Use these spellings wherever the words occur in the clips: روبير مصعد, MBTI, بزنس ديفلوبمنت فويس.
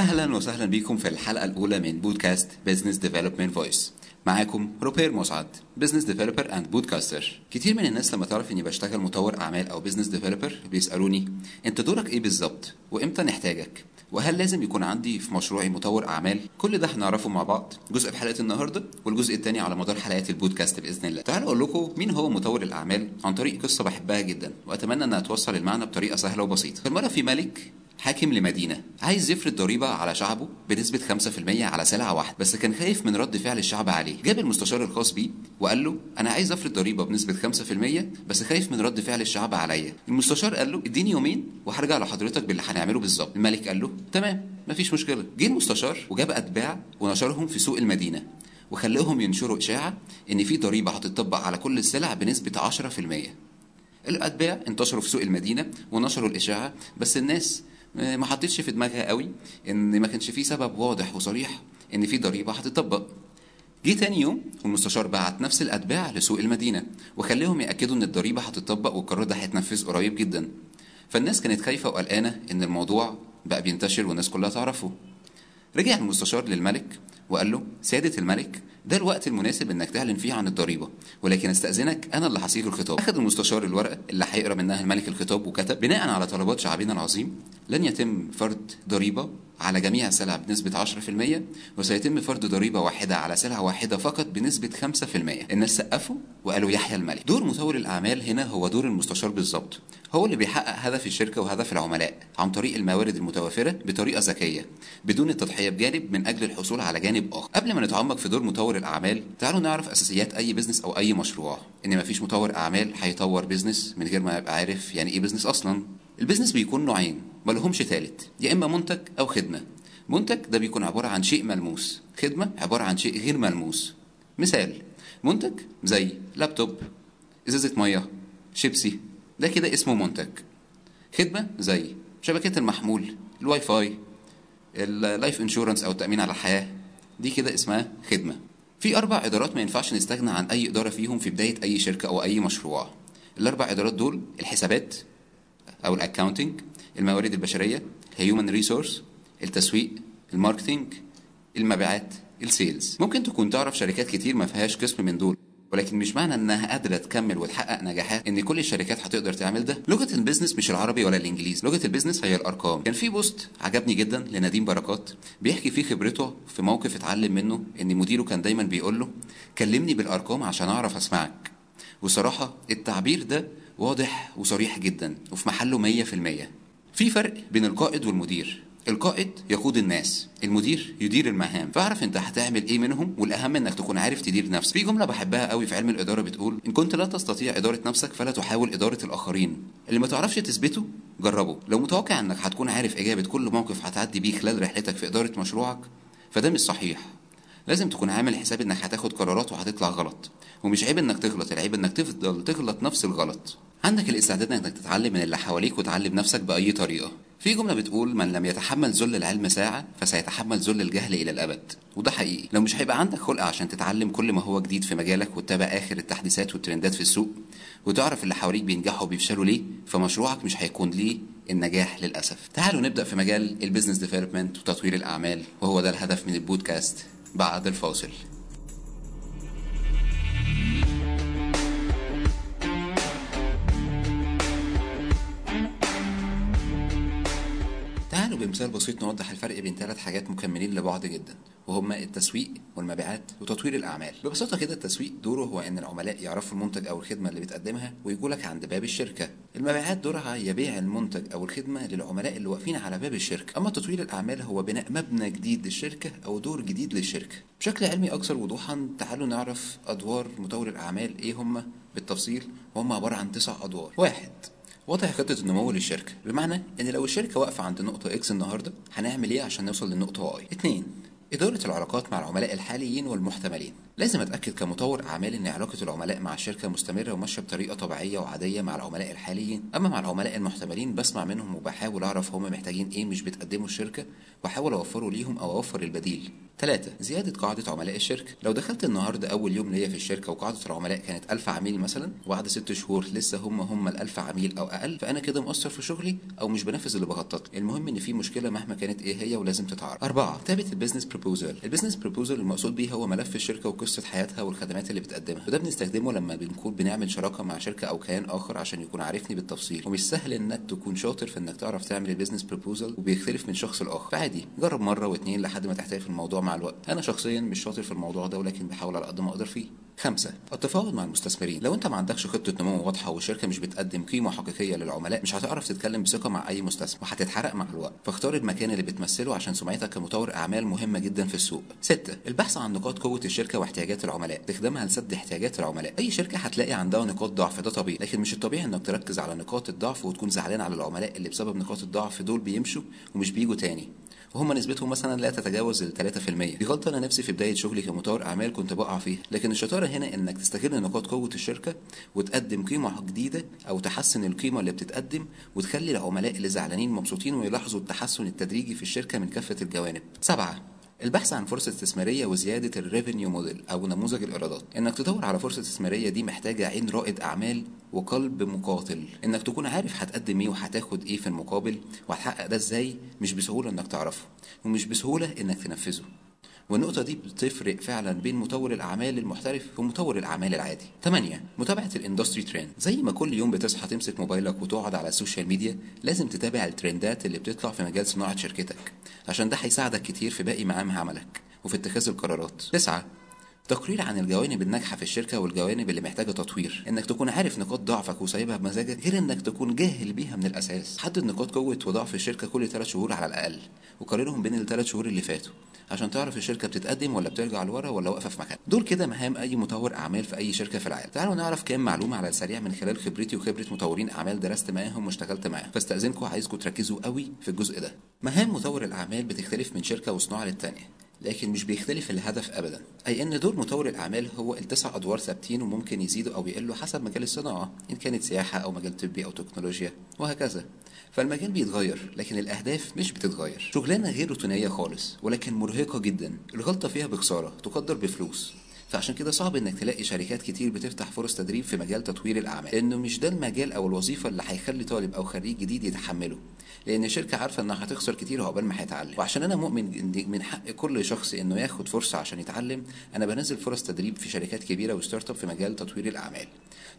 أهلا وسهلا بكم في الحلقة الأولى من بودكاست بزنس ديفلوبمنت فويس. معاكم روبير مصعد، بزنس ديفلوبر اند بودكاستر. كتير من الناس لما تعرف اني بشتغل مطور اعمال او بزنس ديفلوبر بيسالوني انت دورك ايه بالظبط، وامتى نحتاجك، وهل لازم يكون عندي في مشروعي مطور اعمال؟ كل ده هنعرفه مع بعض، جزء في حلقه النهارده والجزء الثاني على مدار حلقات البودكاست باذن الله. تعالوا اقول لكم مين هو مطور الاعمال عن طريق قصه بحبها جدا واتمنى انها توصل المعنى بطريقه سهله وبسيطه. المره في ملك حاكم لمدينة عايز يفرض ضريبة على شعبه بنسبة 5% على سلعة واحدة، بس كان خايف من رد فعل الشعب عليه. جاب المستشار الخاص بيه وقال له أنا عايز أفرض ضريبة بنسبة 5% بس خايف من رد فعل الشعب عليا. المستشار قال له اديني يومين وهرجع لحضرتك باللي هنعمله بالظبط. الملك قال له تمام مفيش مشكلة. جه المستشار وجاب أتباع ونشرهم في سوق المدينة وخلقهم ينشروا إشاعة إن في ضريبة هتطبق على كل السلع بنسبة 10%. الأتباع انتشروا في سوق المدينة ونشروا الإشاعة، بس الناس ما حطيتش في دماغها قوي ان ما كانش فيه سبب واضح وصريح ان فيه ضريبه هتطبق. جه تاني يوم والمستشار بعت نفس الاتباع لسوق المدينه وخليهم ياكدوا ان الضريبه هتطبق والقرار ده هيتنفذ قريب جدا. فالناس كانت خايفه وقلقانه ان الموضوع بقى بينتشر والناس كلها تعرفه. رجع المستشار للملك وقال له سياده الملك ده الوقت المناسب انك تعلن فيه عن الضريبه، ولكن استاذنك انا اللي هصيغ الخطاب. اخذ المستشار الورقه اللي هيقرا منها الملك الخطاب وكتب بناء على طلبات شعبنا العظيم لن يتم فرض ضريبه على جميع السلع بنسبه 10%، وسيتم فرض ضريبه واحده على سلعه واحده فقط بنسبه 5%. الناس سقفوا وقالوا يحيى الملك. دور مطور الاعمال هنا هو دور المستشار بالظبط، هو اللي بيحقق هدف الشركه وهدف العملاء عن طريق الموارد المتوفره بطريقه ذكيه بدون التضحيه بجانب من اجل الحصول على جانب اخر. قبل ما نتعمق في دور مطور الاعمال تعالوا نعرف اساسيات اي بزنس او اي مشروع، ان مفيش مطور اعمال هيطور بزنس من غير ما يبقى عارف يعني ايه بزنس اصلا. البزنس بيكون نوعين ما لهمش ثالث، يا اما منتج او خدمه. منتج ده بيكون عباره عن شيء ملموس، خدمه عباره عن شيء غير ملموس. مثال منتج زي لابتوب، ازازه ميه، شيبسي، ده كده اسمه منتج. خدمه زي شبكات المحمول، الواي فاي، اللايف انشورنس او التامين على الحياه، دي كده اسمها خدمه. في 4 ادارات ما ينفعش نستغنى عن اي اداره فيهم في بدايه اي شركه او اي مشروع. ال4 ادارات دول الحسابات او الاكاونتنج، الموارد البشريه، الهيومن ريسورس، التسويق، الماركتنج، المبيعات، السيلز. ممكن تكون تعرف شركات كتير ما فيهاش قسم من دول، ولكن مش معنى انها قادره تكمل وتحقق نجاحات ان كل الشركات هتقدر تعمل ده. لغه البيزنس مش العربي ولا الانجليزي، لغه البيزنس هي الارقام. كان في بوست عجبني جدا لنديم بركات بيحكي فيه خبرته في موقف اتعلم منه ان مديره كان دايما بيقول له كلمني بالارقام عشان اعرف اسمعك. وصراحه التعبير ده واضح وصريح جدا وفي محله 100%. في فرق بين القائد والمدير، القائد يقود الناس، المدير يدير المهام. فاعرف انت هتعمل ايه منهم، والاهم انك تكون عارف تدير نفسك. في جمله بحبها قوي في علم الاداره بتقول ان كنت لا تستطيع اداره نفسك فلا تحاول اداره الاخرين. اللي ما تعرفش تثبته جربه. لو متوقع انك هتكون عارف اجابه كل موقف هتعدي بيه خلال رحلتك في اداره مشروعك فده مش صحيح. لازم تكون عامل حساب انك هتاخد قرارات وهتطلع غلط، ومش عيب انك تغلط، العيب انك تفضل تغلط نفس الغلط. عندك الاستعداد انك تتعلم من اللي حواليك وتعلم نفسك باي طريقه. في جمله بتقول من لم يتحمل ذل العلم ساعه فسيتحمل ذل الجهل الى الابد، وده حقيقي. لو مش هيبقى عندك خلق عشان تتعلم كل ما هو جديد في مجالك وتتابع اخر التحديثات والترندات في السوق وتعرف اللي حواليك بينجحوا وبيفشلوا ليه، فمشروعك مش هيكون ليه النجاح للاسف. تعالوا نبدا في مجال البيزنس ديفلوبمنت وتطوير الاعمال، وهو ده الهدف من البودكاست بعد الفاصل. بمثال بسيط نوضح الفرق بين 3 حاجات مكملين لبعض جدا، وهما التسويق والمبيعات وتطوير الاعمال. ببساطه كده التسويق دوره هو ان العملاء يعرفوا المنتج او الخدمه اللي بتقدمها ويجوا لك عند باب الشركه. المبيعات دورها يبيع المنتج او الخدمه للعملاء اللي واقفين على باب الشركه. اما تطوير الاعمال هو بناء مبنى جديد للشركه او دور جديد للشركه. بشكل علمي اكثر وضوحا تعالوا نعرف ادوار مطور الاعمال ايه هما بالتفصيل، وهم عباره عن 9 ادوار. 1، وضع خطة النمو للشركة، بمعنى ان لو الشركة واقفة عند نقطة X النهاردة هنعمل ايه عشان نوصل للنقطة Y. 2، إدارة العلاقات مع العملاء الحاليين والمحتملين. لازم أتأكد كمطور أعمال إن علاقة العملاء مع الشركة مستمرة وماشية بطريقة طبيعية وعادية مع العملاء الحاليين. أما مع العملاء المحتملين بسمع منهم وبحاول أعرف هم محتاجين إيه مش بتقدمه الشركة وأحاول أوفره ليهم أو أوفر البديل. 3. زيادة قاعدة عملاء الشركة. لو دخلت النهاردة أول يوم ليا في الشركة وقاعدة العملاء كانت 1000 عميل مثلا، وبعد 6 شهور لسه هم 1000 عميل أو أقل، فأنا كده مقصر في شغلي أو مش بنفذ اللي بخطط. المهم إن في مشكلة مهما كانت إيه هي ولازم تتعرف. 4. كتابة البيزنس بروبوزال. البيزنس بروبوزال المقصود بيه هو ملف الشركة وقصة حياتها والخدمات اللي بتقدمها، وده بنستخدمه لما بنكون بنعمل شراكة مع شركة أو كيان آخر عشان يكون عارفني بالتفصيل، ومش سهل إنك تكون شاطر في إنك تعرف تعمل البيزنس بروبوزال وبيختلف من شخص لآخر. فعادي جرب مرة و2 لحد ما تحترف الموضوع مع الوقت. انا شخصيا مش شاطر في الموضوع ده ولكن بحاول على قد ما اقدر فيه. 5. التفاوض مع المستثمرين. لو انت ما عندكش خطه نمو واضحه والشركه مش بتقدم قيمه حقيقيه للعملاء مش هتعرف تتكلم بثقه مع اي مستثمر وهتتحرق مع الوقت، فاختار المكان اللي بتمثله عشان سمعتك كمطور اعمال مهمه جدا في السوق. 6. البحث عن نقاط قوه الشركه واحتياجات العملاء، تخدمها لسد احتياجات العملاء. اي شركه هتلاقي عندها نقاط ضعف، ده طبيعي، لكن مش الطبيعي انك تركز على نقاط الضعف وتكون زعلان على العملاء اللي بسبب نقاط الضعف دول بيمشوا ومش بيجوا تاني، وهم نسبتهم مثلا لا تتجاوز 3%. دي غلطه انا نفسي في بدايه شغلي كمطور اعمال كنت بقع فيها، لكن الشطاره هنا انك تستغل نقاط قوه الشركه وتقدم قيمه جديده او تحسن القيمه اللي بتتقدم وتخلي العملاء اللي زعلانين مبسوطين ويلاحظوا التحسن التدريجي في الشركه من كافه الجوانب. 7. البحث عن فرصة استثمارية وزيادة الريفينيو موديل أو نموذج الإيرادات. إنك تدور على فرصة استثمارية دي محتاجة عين رائد أعمال وقلب مقاتل، إنك تكون عارف هتقدم إيه وهتاخد إيه في المقابل وهتحقق ده إزاي. مش بسهولة إنك تعرفه ومش بسهولة إنك تنفذه، والنقطة دي بتفرق فعلا بين مطور الأعمال المحترف ومطور الأعمال العادي. 8. متابعة الاندستري ترند. زي ما كل يوم بتصحى تمسك موبايلك وتقعد على السوشيال ميديا لازم تتابع الترندات اللي بتطلع في مجال صناعة شركتك عشان ده هيساعدك كتير في باقي مهام عملك وفي اتخاذ القرارات. 9. تقرير عن الجوانب الناجحه في الشركه والجوانب اللي محتاجه تطوير. انك تكون عارف نقاط ضعفك وسايبها بمزاجك غير انك تكون جاهل بيها من الاساس. حدد نقاط قوه وضعف الشركه كل 3 شهور على الاقل وقارنهم بين ال3 شهور اللي فاتوا عشان تعرف الشركه بتتقدم ولا بترجع لورا ولا واقفه في مكان. دول كده مهام اي مطور اعمال في اي شركه في العالم. تعالوا نعرف كام معلومه على السريع من خلال خبرتي وخبره مطورين اعمال درست معاهم واشتغلت معاهم، فاستاذنكم عايزكم تركزوا قوي في الجزء ده. مهام مطور الاعمال بتختلف من شركه وصناعه للثانيه، لكن مش بيختلف الهدف ابدا، اي ان دور مطور الاعمال هو ال9 ادوار ثابتين وممكن يزيدوا او يقلوا حسب مجال الصناعه، ان كانت سياحه او مجال طبي او تكنولوجيا وهكذا، فالمجال بيتغير لكن الاهداف مش بتتغير. شغلانه غير روتينيه خالص ولكن مرهقه جدا، الغلطه فيها بخساره تقدر بفلوس، فعشان كده صعب انك تلاقي شركات كتير بتفتح فرص تدريب في مجال تطوير الاعمال، لانه مش ده المجال او الوظيفه اللي هيخلي طالب او خريج جديد يتحمله، لان الشركه عارفه انها هتخسر كتير عقبال ما هيتعلم. وعشان انا مؤمن ان من حق كل شخص انه ياخد فرصه عشان يتعلم، انا بنزل فرص تدريب في شركات كبيره وستارت اب في مجال تطوير الاعمال.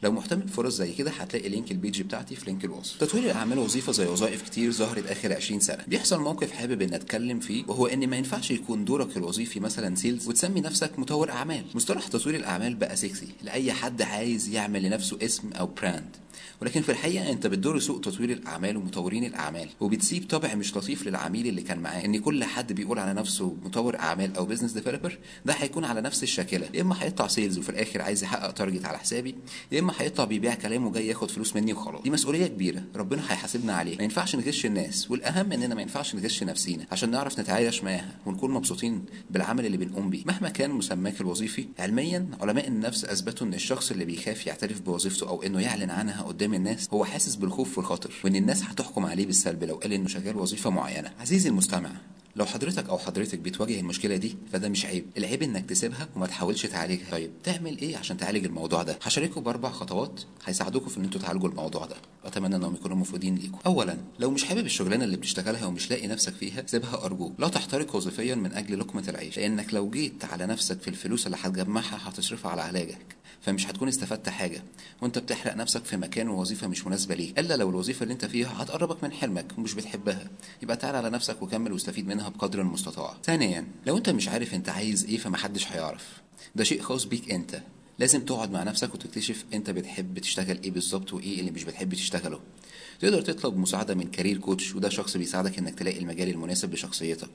لو مهتم بفرص زي كده هتلاقي لينك البيج بتاعتي في لينك الوصف. تطوير الاعمال وظيفه زي وظائف كتير ظهرت اخر 20 سنه. بيحصل موقف حابب ان اتكلم فيه، وهو ان ما ينفعش يكون دورك الوظيفي مثلا سيلز وتسمي نفسك مطور اعمال. مصطلح تطوير الاعمال بقى سكسي لاي حد عايز يعمل لنفسه اسم او براند، ولكن في الحقيقه انت بتدور سوق تطوير الاعمال ومطورين الاعمال، وبتسيب طابع مش لطيف للعميل اللي كان معاه. ان كل حد بيقول على نفسه مطور اعمال او بزنس ديفلوبر ده هيكون على نفس الشكله، يا اما هيطلع سيلز وفي الاخر عايز يحقق تارجت على حسابي، يا اما هيطلع بيبيع كلامه جاي ياخد فلوس مني وخلاص. دي مسؤوليه كبيره ربنا هيحاسبنا عليها، ما ينفعش نغش الناس، والاهم اننا ما ينفعش نغش نفسينا عشان نعرف نتعايش معاها ونكون مبسوطين بالعمل اللي بنقوم بيه مهما كان مسماك الوظيفي. علميا علماء النفس اثبتوا ان الشخص اللي بيخاف يعترف بوظيفته او انه يعلن عنها قدام الناس هو حاسس بالخوف والخطر، وان الناس هتحكم عليه بالسلب لو قال انه شغال وظيفه معينه. عزيزي المستمع، لو حضرتك او حضرتك بتواجه المشكله دي فده مش عيب، العيب انك تسيبها وما تحاولش تعالجها. طيب تعمل ايه عشان تعالج الموضوع ده؟ هشارككم ب4 خطوات هيساعدوكم في ان انتوا تعالجوا الموضوع ده، اتمنى انهم يكونوا مفيدين ليكم. اولا، لو مش حابب الشغلانه اللي بتشتغلها ومش لاقي نفسك فيها سيبها ارجوك، لا تحترق وظيفيا من اجل لقمه العيش، لانك لو جيت على نفسك في الفلوس اللي هتجمعها هتصرفها على علاجك، فمش هتكون استفدت حاجه وانت بتحرق نفسك في مكان ووظيفه مش مناسبه ليك. الا لو الوظيفه اللي انت فيها هتقربك من حلمك ومش بتحبها يبقى تعال على نفسك وكمل واستفيد منها بقدر المستطاع. ثانيا، لو انت مش عارف انت عايز ايه فمحدش هيعرف، ده شيء خاص بيك انت، لازم تقعد مع نفسك وتكتشف انت بتحب تشتغل ايه بالظبط وايه اللي مش بتحب تشتغله. تقدر تطلب مساعده من كارير كوتش، وده شخص بيساعدك انك تلاقي المجال المناسب لشخصيتك،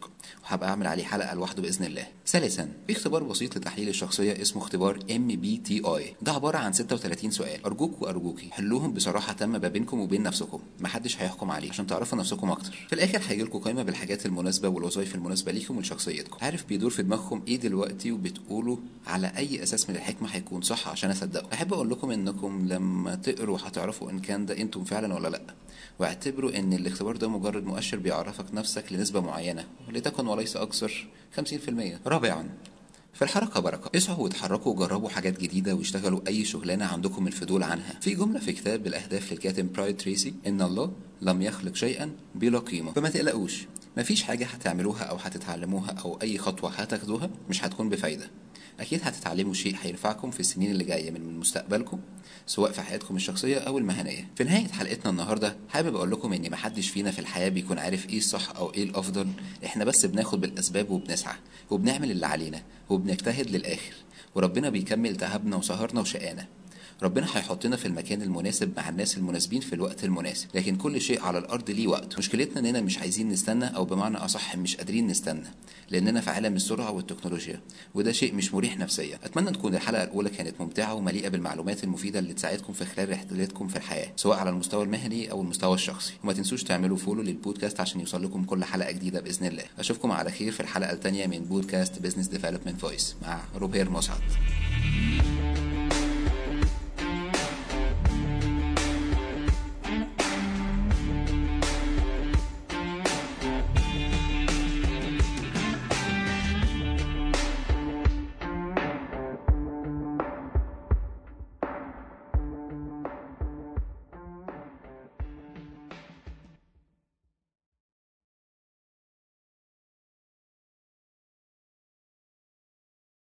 وهبقى اعمل عليه حلقه لوحده باذن الله. ثالثا، في اختبار بسيط لتحليل الشخصيه اسمه اختبار MBTI، ده عباره عن 36 سؤال، ارجوك وارجوكي حلوهم بصراحه تامه ما بينكم وبين نفسكم، محدش هيحكم عليه عشان تعرفوا نفسكم اكتر. في الاخر هيجيلكم قائمه بالحاجات المناسبه والوظائف المناسبه ليكم ولشخصيتكم. عارف بيدور في دماغكم ايه دلوقتي وبتقولوا على اي اساس من الحكمه هيكون صح عشان اصدقه. احب اقول لكم انكم لما تقروا هتعرفوا ان كان ده انتم فعلا ولا لا. واعتبروا ان الاختبار ده مجرد مؤشر بيعرفك نفسك لنسبة معينة ولتكن وليس اكثر 50%. رابعا، في الحركة بركة. اسعوا واتحركوا وجربوا حاجات جديدة واشتغلوا أي شغلانة عندكم الفضول عنها. في جملة في كتاب الأهداف للكاتب برايد تريسي: إن الله لم يخلق شيئا بلا قيمة. فما تقلقوش، مفيش حاجة هتعملوها أو هتتعلموها أو أي خطوة هتاخدوها مش هتكون بفايدة. أكيد هتتعلموا شيء هينفعكم في السنين اللي جاية من مستقبلكم، سواء في حياتكم الشخصية أو المهنية. في نهاية حلقتنا النهاردة حابب أقول لكم إن محدش فينا في الحياة بيكون عارف إيه الصح أو إيه الأفضل، إحنا بس بناخد بالأسباب وبنسعى وبنعمل اللي علينا وبنجتهد للآخر، وربنا بيكمل تعبنا وسهرنا وشقانا. ربنا هيحطنا في المكان المناسب مع الناس المناسبين في الوقت المناسب، لكن كل شيء على الارض ليه وقت. مشكلتنا اننا مش عايزين نستنى، او بمعنى اصح مش قادرين نستنى، لاننا في عالم السرعه والتكنولوجيا، وده شيء مش مريح نفسيا. اتمنى تكون الحلقه الاولى كانت ممتعه ومليئه بالمعلومات المفيده اللي تساعدكم في خلال رحلتكم في الحياه، سواء على المستوى المهني او المستوى الشخصي. وما تنسوش تعملوا فولو للبودكاست عشان يوصل لكم كل حلقه جديده باذن الله. اشوفكم على خير في الحلقه الثانيه من بودكاست بزنس ديفلوبمنت فويس مع روبير مصعد.